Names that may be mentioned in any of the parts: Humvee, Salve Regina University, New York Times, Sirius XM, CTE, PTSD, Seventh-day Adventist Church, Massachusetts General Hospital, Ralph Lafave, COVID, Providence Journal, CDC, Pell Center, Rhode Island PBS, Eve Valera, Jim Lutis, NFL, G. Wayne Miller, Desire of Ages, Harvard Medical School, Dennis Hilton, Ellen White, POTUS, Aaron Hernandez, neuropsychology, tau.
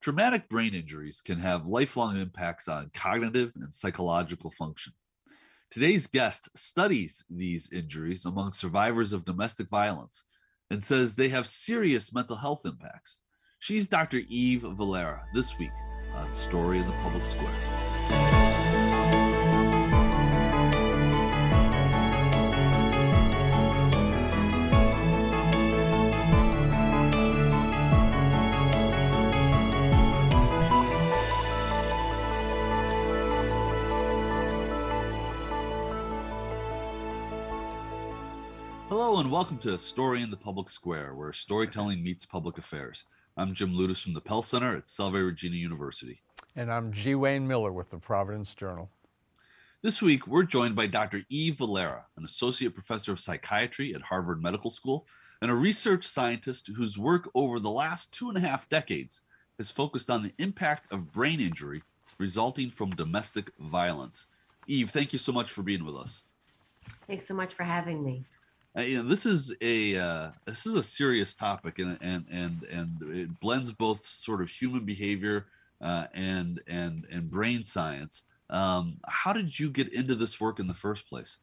Traumatic brain injuries can have lifelong impacts on cognitive and psychological function. Today's guest studies these injuries among survivors of domestic violence and says they have serious mental health impacts. She's Dr. Eve Valera this week on Story in the Public Square. Hello and welcome to Story in the Public Square, where storytelling meets public affairs. I'm Jim Lutis from the Pell Center at Salve Regina University. And I'm G. Wayne Miller with the Providence Journal. This week, we're joined by Dr. Eve Valera, an associate professor of psychiatry at Harvard Medical School and a research scientist whose work over the last 2.5 decades has focused on the impact of brain injury resulting from domestic violence. Eve, thank you so much for being with us. Thanks so much for having me. This is a serious topic, and it blends both sort of human behavior and brain science. How did you get into this work in the first place?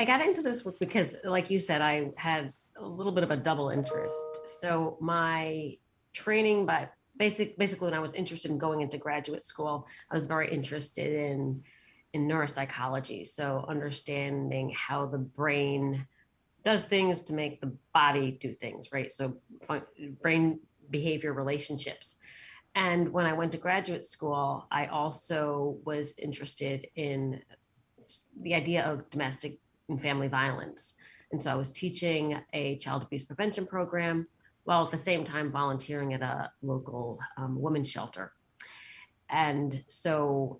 I got into this work because, like you said, I had a little bit of a double interest. So my training, but basically when I was interested in going into graduate school, I was very interested in neuropsychology, so understanding how the brain does things to make the body do things, right? So brain behavior relationships. And when I went to graduate school, I also was interested in the idea of domestic and family violence. And so I was teaching a child abuse prevention program while at the same time volunteering at a local women's shelter. And so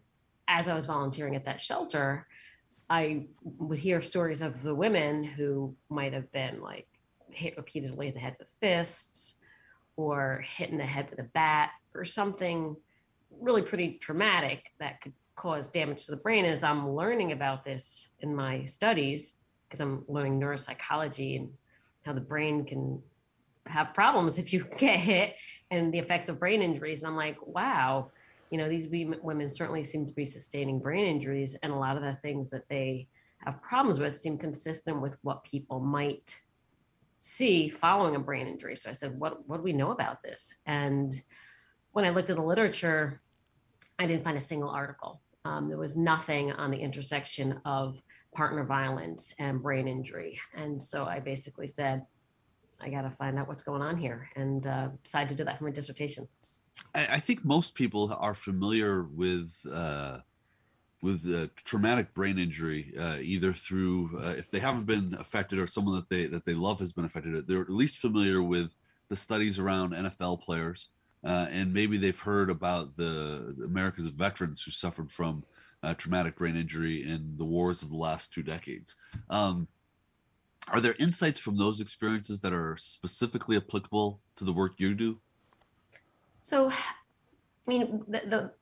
as I was volunteering at that shelter, I would hear stories of the women who might have been like hit repeatedly in the head with fists or hit in the head with a bat or something really pretty traumatic that could cause damage to the brain. As I'm learning about this in my studies, because I'm learning neuropsychology and how the brain can have problems if you get hit and the effects of brain injuries. And I'm like, wow. You know, these women certainly seem to be sustaining brain injuries, and a lot of the things that they have problems with seem consistent with what people might see following a brain injury. So I said, what do we know about this? And when I looked at the literature, I didn't find a single article. There was nothing on the intersection of partner violence and brain injury. And so I basically said, I got to find out what's going on here, and decided to do that for my dissertation. I think most people are familiar with traumatic brain injury, either through if they haven't been affected or someone that they love has been affected. They're at least familiar with the studies around NFL players, and maybe they've heard about the America's veterans who suffered from traumatic brain injury in the wars of the last 2 decades. Are there insights from those experiences that are specifically applicable to the work you do? So, I mean, the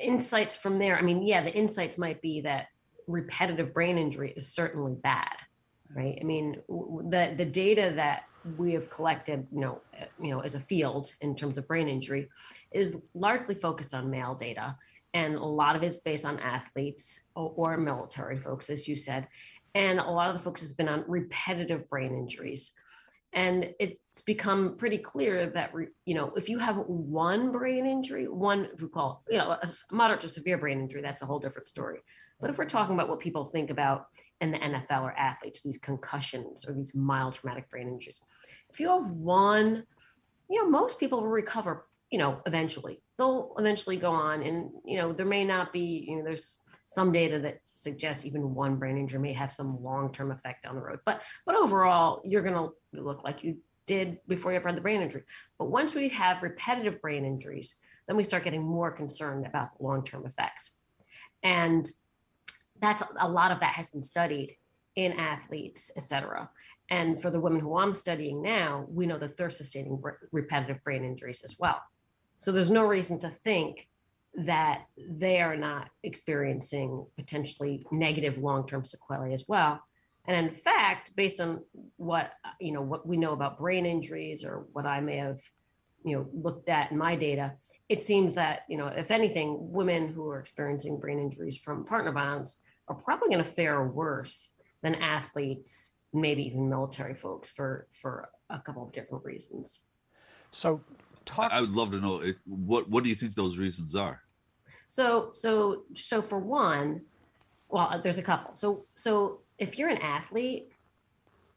insights from there, I mean, yeah, the insights might be that repetitive brain injury is certainly bad, right? I mean, the data that we have collected, you know, as a field in terms of brain injury is largely focused on male data. And a lot of it is based on athletes or military folks, as you said. And a lot of the focus has been on repetitive brain injuries. And it's become pretty clear that, you know, if you have one brain injury, if we call, you know, a moderate to severe brain injury, that's a whole different story. But if we're talking about what people think about in the NFL or athletes, these concussions or these mild traumatic brain injuries, if you have one, you know, most people will recover, you know, eventually. They'll eventually go on and, you know, there may not be, you know, there's some data that suggests even one brain injury may have some long-term effect down the road. But overall, you're going to look like you did before you ever had the brain injury. But once we have repetitive brain injuries, then we start getting more concerned about the long-term effects. And that's a lot of that has been studied in athletes, et cetera. And for the women who I'm studying now, we know that they're sustaining repetitive brain injuries as well. So there's no reason to think that they are not experiencing potentially negative long-term sequelae as well. And in fact, based on what we know about brain injuries or what I may have looked at in my data, it seems that, if anything, women who are experiencing brain injuries from partner violence are probably going to fare worse than athletes, maybe even military folks, for a couple of different reasons. So I would love to know, what do you think those reasons are? So for one, well, there's a couple. So if you're an athlete,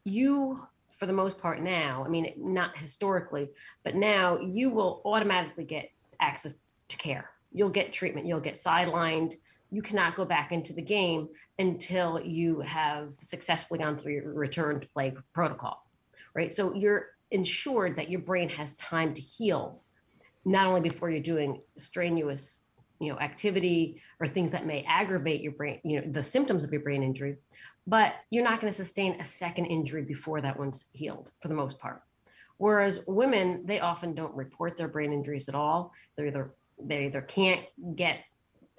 you, for the most part now, I mean, not historically, but now you will automatically get access to care. You'll get treatment, you'll get sidelined. You cannot go back into the game until you have successfully gone through your return to play protocol, right? So you're ensured that your brain has time to heal, not only before you're doing strenuous, activity or things that may aggravate your brain, the symptoms of your brain injury, but you're not going to sustain a second injury before that one's healed for the most part. Whereas women, they often don't report their brain injuries at all. They either can't get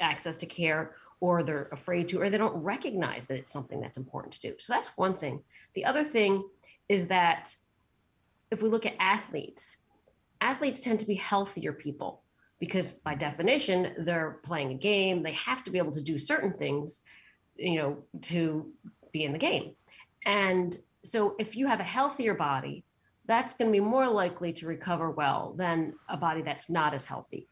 access to care, or they're afraid to, or they don't recognize that it's something that's important to do. So that's one thing. The other thing is that if we look at athletes tend to be healthier people because by definition, they're playing a game. They have to be able to do certain things, to be in the game. And so if you have a healthier body, that's going to be more likely to recover well than a body that's not as healthy.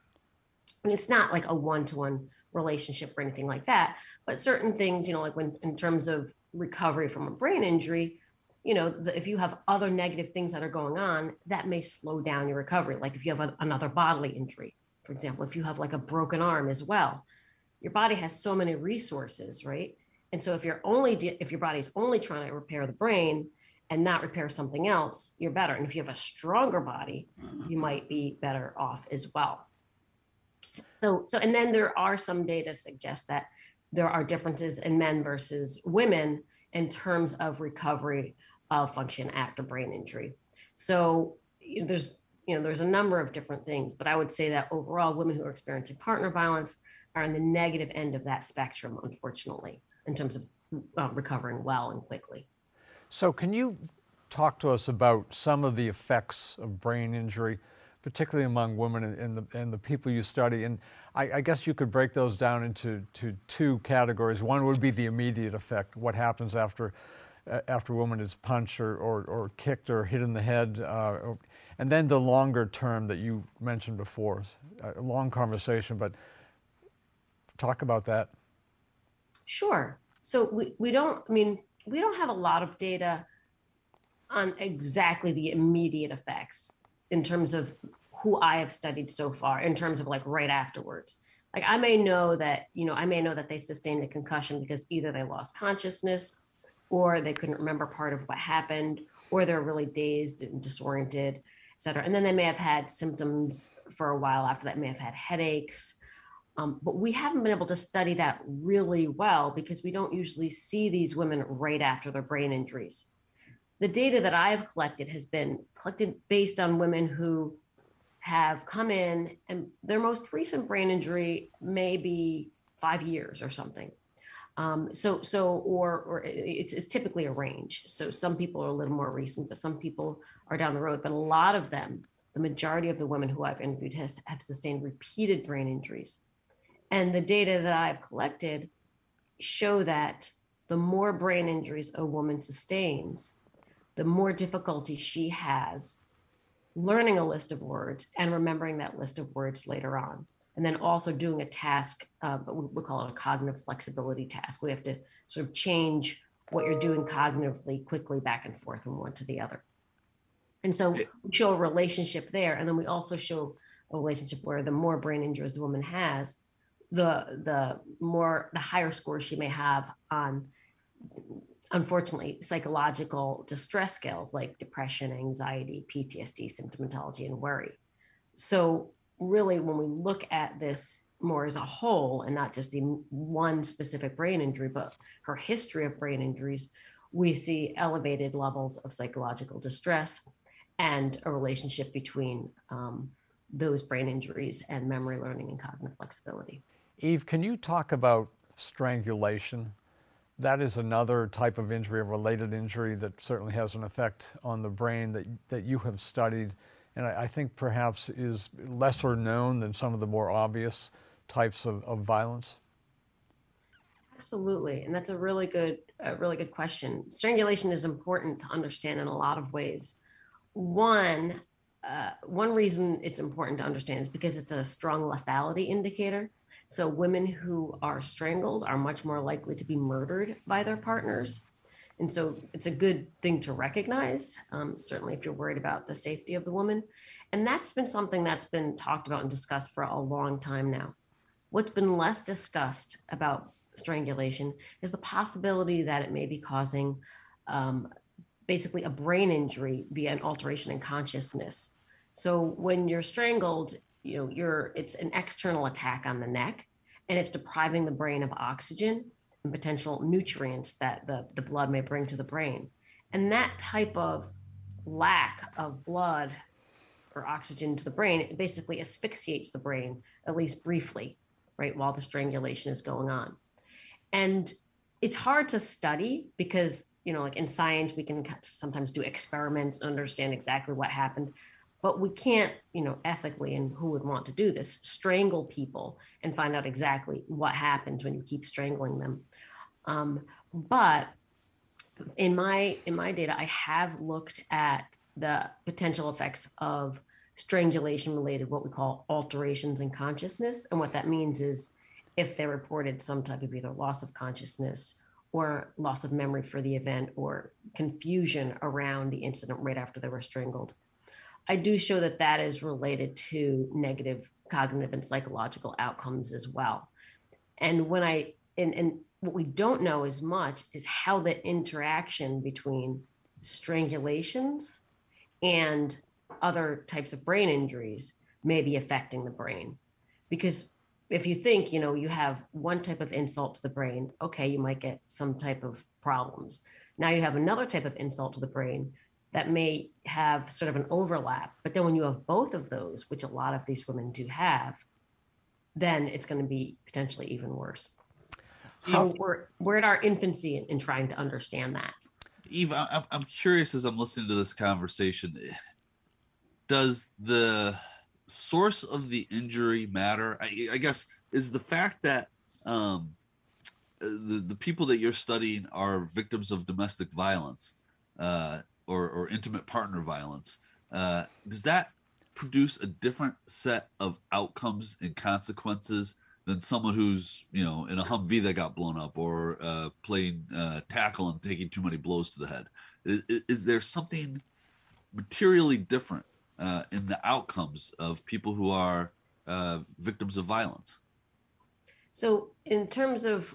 And it's not like a one-to-one relationship or anything like that, but certain things, like when, in terms of recovery from a brain injury, if you have other negative things that are going on, that may slow down your recovery. Like if you have another bodily injury, for example, if you have like a broken arm as well, your body has so many resources, right? And so if you're only, if your body's only trying to repair the brain and not repair something else, you're better. And if you have a stronger body, you might be better off as well. So, and then there are some data suggest that there are differences in men versus women in terms of recovery of function after brain injury. So there's a number of different things, but I would say that overall women who are experiencing partner violence are in the negative end of that spectrum, unfortunately, in terms of recovering well and quickly. So can you talk to us about some of the effects of brain injury, particularly among women and the people you study? And I guess you could break those down into two categories. One would be the immediate effect, what happens after a woman is punched or kicked or hit in the head, and then the longer term that you mentioned before. A long conversation, but talk about that. Sure. So we don't have a lot of data on exactly the immediate effects in terms of who I have studied so far, in terms of like right afterwards. Like I may know that, they sustained a concussion because either they lost consciousness or they couldn't remember part of what happened, or they're really dazed and disoriented, et cetera. And then they may have had symptoms for a while after that, may have had headaches. But we haven't been able to study that really well because we don't usually see these women right after their brain injuries. The data that I've collected has been collected based on women who have come in and their most recent brain injury may be 5 years or something. Or it's typically a range. So some people are a little more recent, but some people are down the road. But a lot of them, the majority of the women who I've interviewed have sustained repeated brain injuries. And the data that I've collected show that the more brain injuries a woman sustains, the more difficulty she has learning a list of words and remembering that list of words later on. And then also doing a task, we call it a cognitive flexibility task. We have to sort of change what you're doing cognitively quickly back and forth from one to the other. And so we show a relationship there. And then we also show a relationship where the more brain injuries a woman has, the higher score she may have on, unfortunately, psychological distress scales like depression, anxiety, PTSD, symptomatology, and worry. So really, when we look at this more as a whole and not just the one specific brain injury, but her history of brain injuries, we see elevated levels of psychological distress and a relationship between those brain injuries and memory learning and cognitive flexibility. Eve, can you talk about strangulation? That is another type of injury, a related injury that certainly has an effect on the brain that you have studied and I think perhaps is lesser known than some of the more obvious types of violence? Absolutely, and that's a really good question. Strangulation is important to understand in a lot of ways. One reason it's important to understand is because it's a strong lethality indicator. So women who are strangled are much more likely to be murdered by their partners. And so it's a good thing to recognize, certainly if you're worried about the safety of the woman. And that's been something that's been talked about and discussed for a long time now. What's been less discussed about strangulation is the possibility that it may be causing basically a brain injury via an alteration in consciousness. So when you're strangled, you know, it's an external attack on the neck, and it's depriving the brain of oxygen and potential nutrients that the blood may bring to the brain. And that type of lack of blood or oxygen to the brain, it basically asphyxiates the brain, at least briefly, right, while the strangulation is going on. And it's hard to study because, you know, like in science, we can sometimes do experiments and understand exactly what happened, but we can't, you know, ethically, and who would want to do this, strangle people and find out exactly what happens when you keep strangling them. But in my data, I have looked at the potential effects of strangulation related, what we call alterations in consciousness. And what that means is if they reported some type of either loss of consciousness or loss of memory for the event or confusion around the incident right after they were strangled. I do show that that is related to negative cognitive and psychological outcomes as well. And what we don't know as much is how the interaction between strangulations and other types of brain injuries may be affecting the brain. Because if you think, you know, you have one type of insult to the brain, okay, you might get some type of problems. Now you have another type of insult to the brain that may have sort of an overlap. But then when you have both of those, which a lot of these women do have, then it's going to be potentially even worse. So we're at our infancy in trying to understand that. Eve, I'm curious as I'm listening to this conversation, does the source of the injury matter? I guess, is the fact that the people that you're studying are victims of domestic violence or intimate partner violence, does that produce a different set of outcomes and consequences than someone who's, you know, in a Humvee that got blown up or playing tackle and taking too many blows to the head? Is there something materially different in the outcomes of people who are victims of violence? So in terms of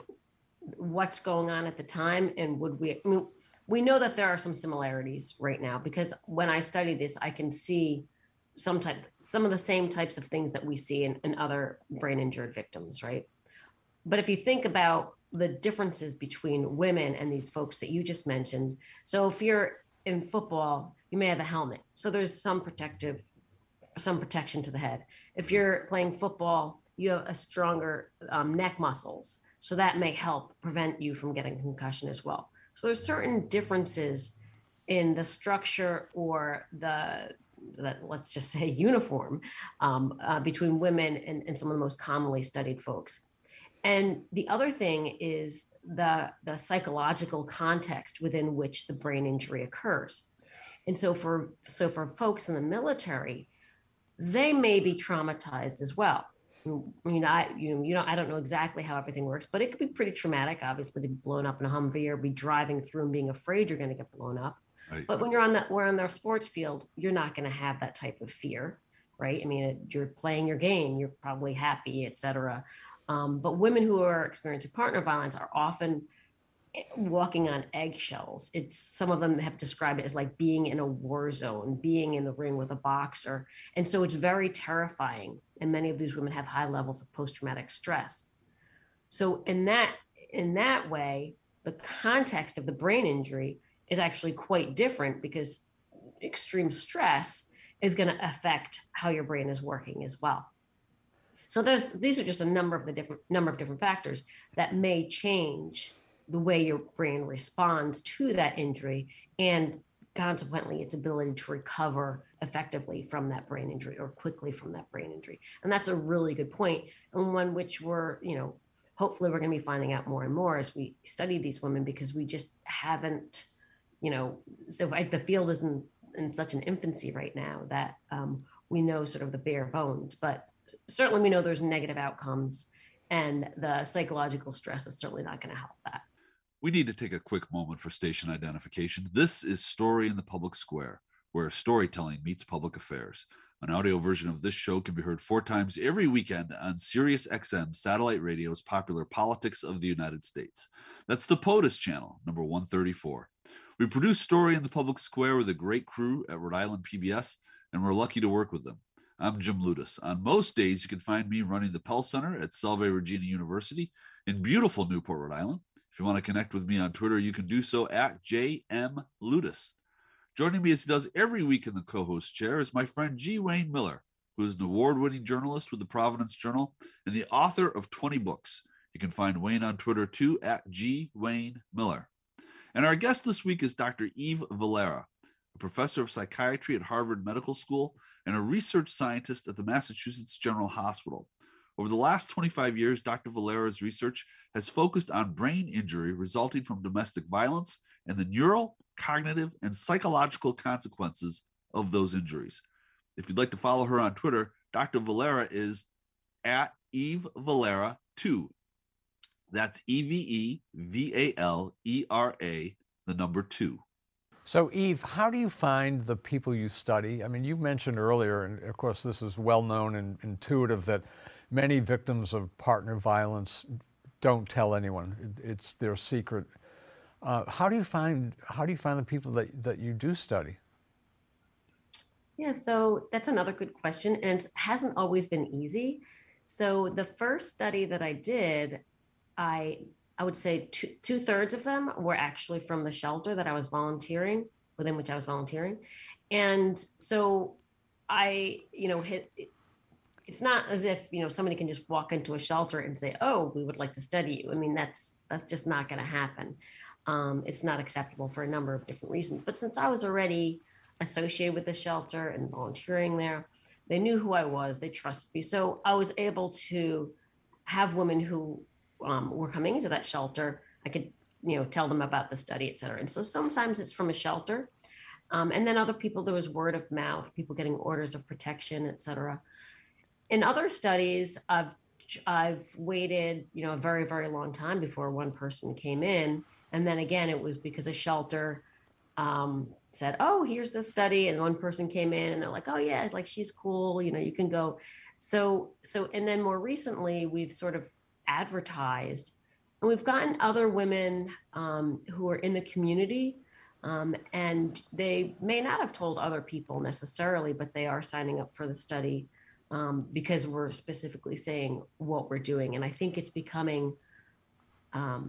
what's going on at the time, and we know that there are some similarities right now, because when I study this, I can see some of the same types of things that we see in other brain injured victims, right? But if you think about the differences between women and these folks that you just mentioned, so if you're in football, you may have a helmet. So there's some protection to the head. If you're playing football, you have a stronger neck muscles. So that may help prevent you from getting concussion as well. So there's certain differences in the structure or the let's just say uniform between women and some of the most commonly studied folks. And the other thing is the psychological context within which the brain injury occurs. And so for folks in the military, they may be traumatized as well. I mean, I don't know exactly how everything works, but it could be pretty traumatic, obviously, to be blown up in a Humvee or be driving through and being afraid you're going to get blown up. Right. But when we're on their sports field, you're not going to have that type of fear, right? I mean, you're playing your game, you're probably happy, et cetera. But women who are experiencing partner violence are often walking on eggshells. Some of them have described it as like being in a war zone, being in the ring with a boxer. And so it's very terrifying. And many of these women have high levels of post-traumatic stress. So in that way, the context of the brain injury is actually quite different, because extreme stress is going to affect how your brain is working as well. So these are just a number of different factors that may change the way your brain responds to that injury and consequently its ability to recover effectively from that brain injury or quickly from that brain injury. And that's a really good point, and one which we're, you know, hopefully we're going to be finding out more and more as we study these women, because we just haven't, you know, so the field is in such an infancy right now that we know sort of the bare bones, but certainly we know there's negative outcomes, and the psychological stress is certainly not going to help that. We need to take a quick moment for station identification. This is Story in the Public Square, where storytelling meets public affairs. An audio version of this show can be heard 4 times every weekend on Sirius XM Satellite Radio's popular Politics of the United States. That's the POTUS channel, number 134. We produce Story in the Public Square with a great crew at Rhode Island PBS, and we're lucky to work with them. I'm Jim Lutis. On most days, you can find me running the Pell Center at Salve Regina University in beautiful Newport, Rhode Island. If you want to connect with me on Twitter, you can do so at JM Lutis. Joining me as he does every week in the co-host chair is my friend G. Wayne Miller, who is an award-winning journalist with the Providence Journal and the author of 20 books. You can find Wayne on Twitter too at G. Wayne Miller. And our guest this week is Dr. Eve Valera, a professor of psychiatry at Harvard Medical School and a research scientist at the Massachusetts General Hospital. Over the last 25 years, Dr. Valera's research has focused on brain injury resulting from domestic violence and the neural, cognitive, and psychological consequences of those injuries. If you'd like to follow her on Twitter, Dr. Valera is at Eve Valera 2. That's EVE VALERA, the number 2. So Eve, how do you find the people you study? I mean, you mentioned earlier, and of course this is well known and intuitive, that many victims of partner violence don't tell anyone. It's their secret. How do you find the people that you do study? Yeah, so that's another good question, and it hasn't always been easy. So the first study that I did, I would say two-thirds of them were actually from the shelter that I was volunteering, within which I was volunteering. And so it's not as if, you know, somebody can just walk into a shelter and say, oh, we would like to study you. I mean, that's just not going to happen. It's not acceptable for a number of different reasons. But since I was already associated with the shelter and volunteering there, they knew who I was, they trusted me. So I was able to have women who were coming into that shelter, I could, you know, tell them about the study, et cetera. And so sometimes it's from a shelter. And then other people, there was word of mouth, people getting orders of protection, et cetera. In other studies, I've waited, you know, a very, very long time before one person came in. And then again, it was because a shelter said, oh, here's this study. And one person came in and they're like, oh yeah, like she's cool, you know, you can go. So, and then more recently, we've sort of advertised, and we've gotten other women who are in the community, and they may not have told other people necessarily, but they are signing up for the study because we're specifically saying what we're doing. And I think it's becoming, I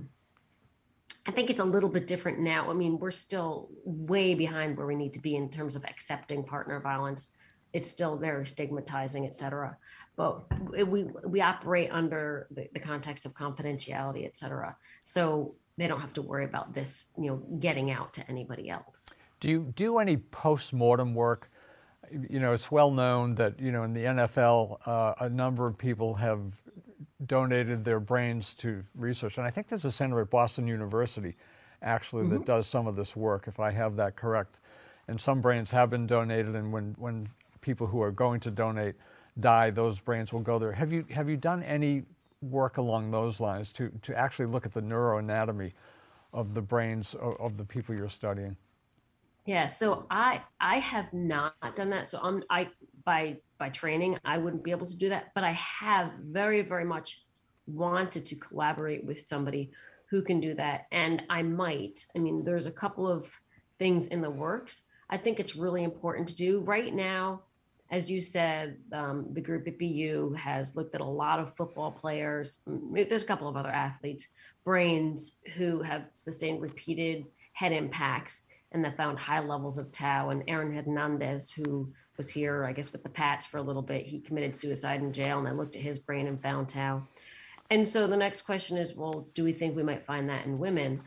think it's a little bit different now. I mean, we're still way behind where we need to be in terms of accepting partner violence. It's still very stigmatizing, et cetera. But we operate under the context of confidentiality, et cetera. So they don't have to worry about this, you know, getting out to anybody else. Do you do any post-mortem work? You know, it's well known that, you know, in the NFL, a number of people have donated their brains to research. And I think there's a center at Boston University, actually, that does some of this work, if I have that correct. And some brains have been donated, and when people who are going to donate die, those brains will go there. Have you done any work along those lines to actually look at the neuroanatomy of the brains of the people you're studying? Yeah, so I have not done that. So by training, I wouldn't be able to do that, but I have very, very much wanted to collaborate with somebody who can do that. And I might, I mean, there's a couple of things in the works. I think it's really important to do right now. As you said, the group at BU has looked at a lot of football players. There's a couple of other athletes' brains who have sustained repeated head impacts, and they found high levels of tau. And Aaron Hernandez, who was here, I guess, with the Pats for a little bit, he committed suicide in jail, and they looked at his brain and found tau. And so the next question is, well, do we think we might find that in women?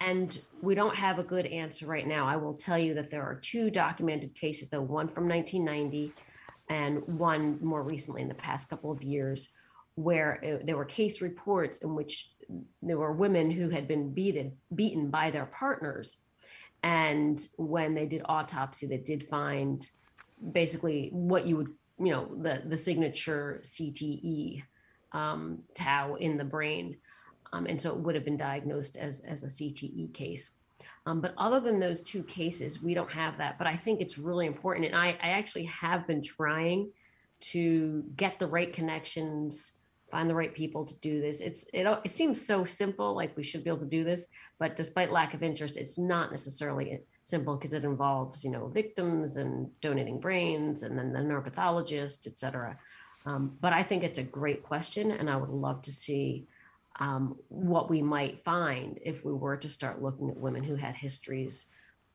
And we don't have a good answer right now. I will tell you that there are two documented cases, though, one from 1990 and one more recently in the past couple of years, where there were case reports in which there were women who had been beaten by their partners. And when they did autopsy, they did find basically what you would, you know, the signature CTE tau in the brain. And so it would have been diagnosed as a CTE case. But other than those two cases, we don't have that. But I think it's really important. And I actually have been trying to get the right connections, find the right people to do this. It seems so simple, like we should be able to do this. But despite lack of interest, it's not necessarily simple because it involves, you know, victims and donating brains and then the neuropathologist, et cetera. But I think it's a great question. And I would love to see what we might find if we were to start looking at women who had histories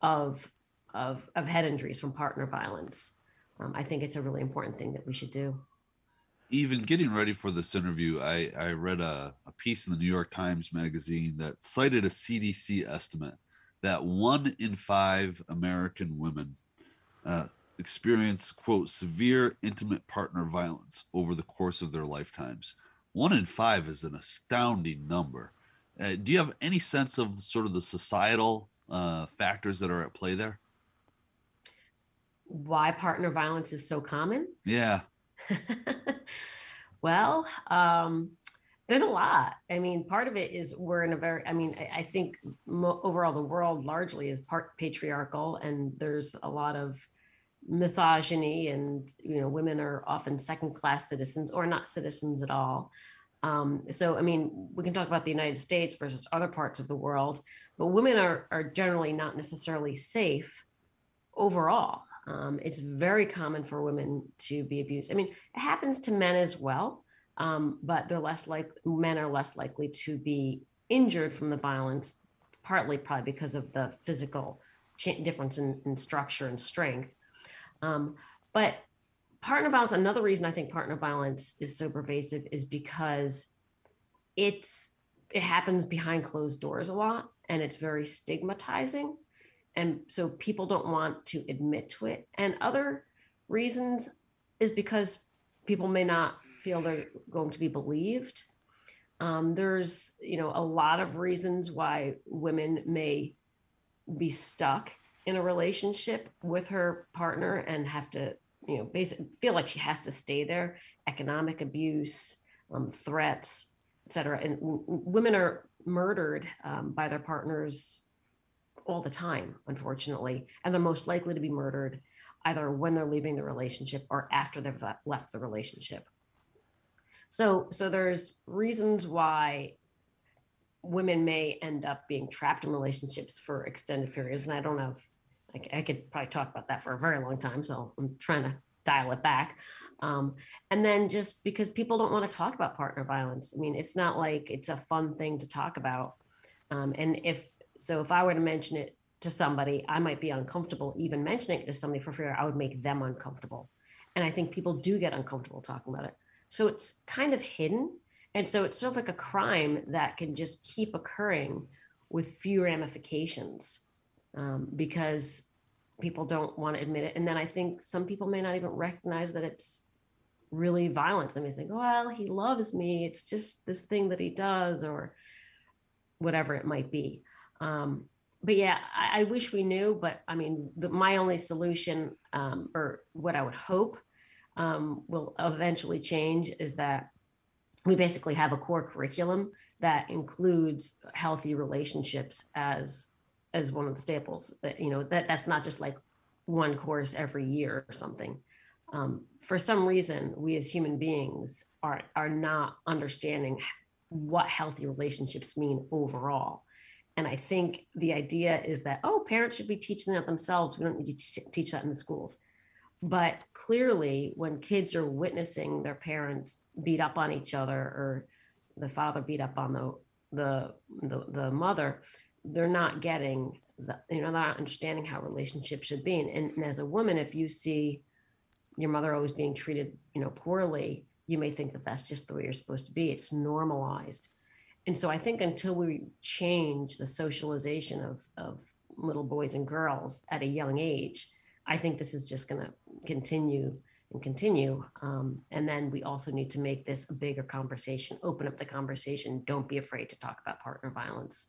of head injuries from partner violence. I think it's a really important thing that we should do. Even getting ready for this interview, I read a piece in the New York Times magazine that cited a CDC estimate that 1 in 5 American women experience, quote, severe intimate partner violence over the course of their lifetimes. 1 in 5 is an astounding number. Do you have any sense of sort of the societal factors that are at play there? Why partner violence is so common? Yeah. Well, there's a lot. I mean, part of it is we're in a very, I think overall the world largely is patriarchal, and there's a lot of misogyny, and you know, women are often second-class citizens or not citizens at all. So, I mean, we can talk about the United States versus other parts of the world, but women are generally not necessarily safe overall. It's very common for women to be abused. I mean, it happens to men as well, but they're men are less likely to be injured from the violence, partly probably because of the physical difference in structure and strength. But partner violence, another reason I think partner violence is so pervasive is because it happens behind closed doors a lot, and it's very stigmatizing. And so people don't want to admit to it. And other reasons is because people may not feel they're going to be believed. There's, you know, a lot of reasons why women may be stuck in a relationship with her partner and have to, you know, basically feel like she has to stay there. Economic abuse, threats, et cetera. And women are murdered by their partners all the time, unfortunately. And they're most likely to be murdered either when they're leaving the relationship or after they've left the relationship. So there's reasons why women may end up being trapped in relationships for extended periods. And I don't know if I could probably talk about that for a very long time. So I'm trying to dial it back. And then just because people don't want to talk about partner violence. I mean, it's not like it's a fun thing to talk about. And if I were to mention it to somebody, I might be uncomfortable even mentioning it to somebody for fear I would make them uncomfortable. And I think people do get uncomfortable talking about it. So it's kind of hidden. And so it's sort of like a crime that can just keep occurring with few ramifications because people don't want to admit it. And then I think some people may not even recognize that it's really violence. They may think, well, he loves me. It's just this thing that he does or whatever it might be. But yeah, I wish we knew, but I mean, my only solution or what I would hope will eventually change is that we basically have a core curriculum that includes healthy relationships as one of the staples, but you know, that's not just like one course every year or something. For some reason, we as human beings are not understanding what healthy relationships mean overall. And I think the idea is that, parents should be teaching that themselves. We don't need to teach that in the schools. But clearly, when kids are witnessing their parents beat up on each other or the father beat up on the mother, they're not getting, they're not understanding how relationships should be. And as a woman, if you see your mother always being treated, you know, poorly, you may think that that's just the way you're supposed to be. It's normalized. And so I think until we change the socialization of little boys and girls at a young age, I think this is just gonna continue and continue. And then we also need to make this a bigger conversation, open up the conversation. Don't be afraid to talk about partner violence.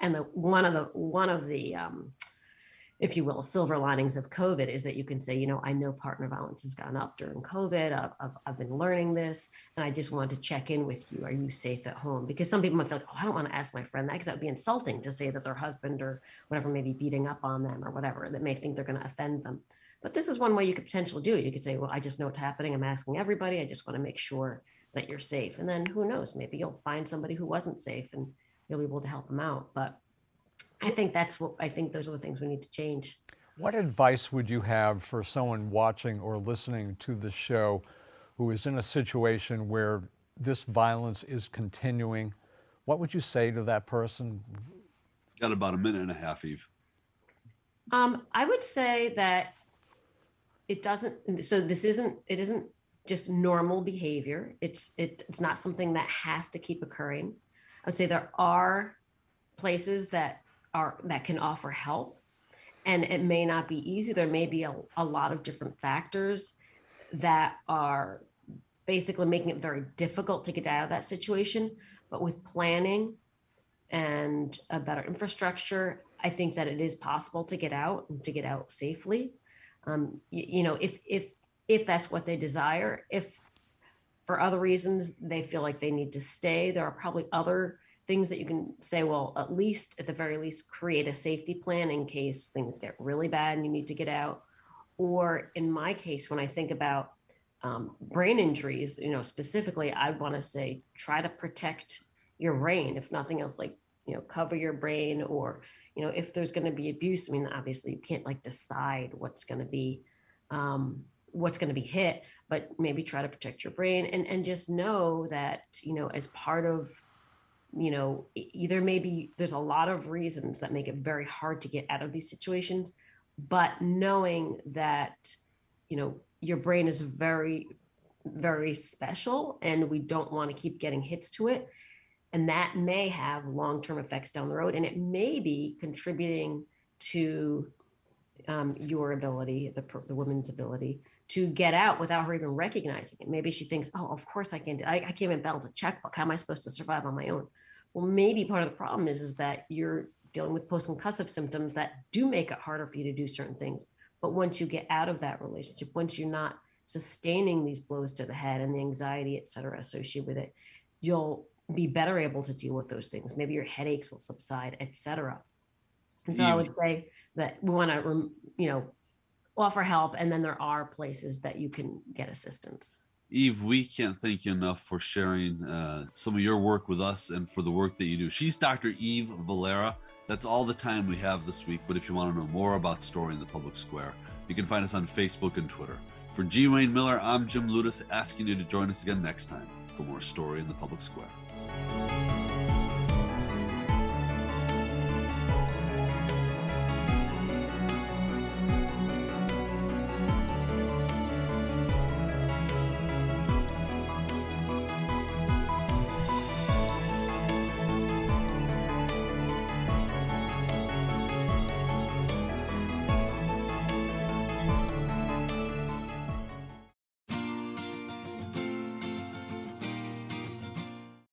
And one of the if you will, silver linings of COVID is that you can say, you know, I know partner violence has gone up during COVID. I've been learning this, and I just wanted to check in with you. Are you safe at home? Because some people might feel like, oh, I don't want to ask my friend that because that would be insulting to say that their husband or whatever may be beating up on them or whatever, that may think they're going to offend them. But this is one way you could potentially do it. You could say, well, I just know what's happening. I'm asking everybody. I just want to make sure that you're safe. And then who knows, maybe you'll find somebody who wasn't safe and you'll be able to help them out. But I think those are the things we need to change. What advice would you have for someone watching or listening to the show who is in a situation where this violence is continuing? What would you say to that person? Got about a minute and a half, Eve. I would say that it isn't just normal behavior. It's not something that has to keep occurring. I would say there are places that can offer help, and it may not be easy. There may be a lot of different factors that are basically making it very difficult to get out of that situation. But with planning and a better infrastructure, I think that it is possible to get out and to get out safely. If that's what they desire, if for other reasons they feel like they need to stay, there are probably other things that you can say, well, at the very least, create a safety plan in case things get really bad and you need to get out. Or in my case, when I think about brain injuries, you know, specifically, I'd want to say, try to protect your brain, if nothing else, like, you know, cover your brain. Or, you know, if there's going to be abuse, I mean, obviously you can't like decide what's going to be hit, but maybe try to protect your brain and just know that, you know, as part of, you know, either maybe there's a lot of reasons that make it very hard to get out of these situations, but knowing that, you know, your brain is very, very special and we don't want to keep getting hits to it. And that may have long-term effects down the road. And it may be contributing to your ability, the woman's ability to get out without her even recognizing it. Maybe she thinks, oh, of course I can't do it. I can't even balance a checkbook. How am I supposed to survive on my own? Well, maybe part of the problem is that you're dealing with post-concussive symptoms that do make it harder for you to do certain things. But once you get out of that relationship, once you're not sustaining these blows to the head and the anxiety, et cetera, associated with it, you'll be better able to deal with those things. Maybe your headaches will subside, et cetera. And so I would say that we want to, you know, offer help, and then there are places that you can get assistance. Eve, we can't thank you enough for sharing some of your work with us and for the work that you do. She's Dr. Eve Valera. That's all the time we have this week, but if you want to know more about Story in the Public Square, you can find us on Facebook and Twitter. For G. Wayne Miller, I'm Jim Lutis, asking you to join us again next time for more Story in the Public Square.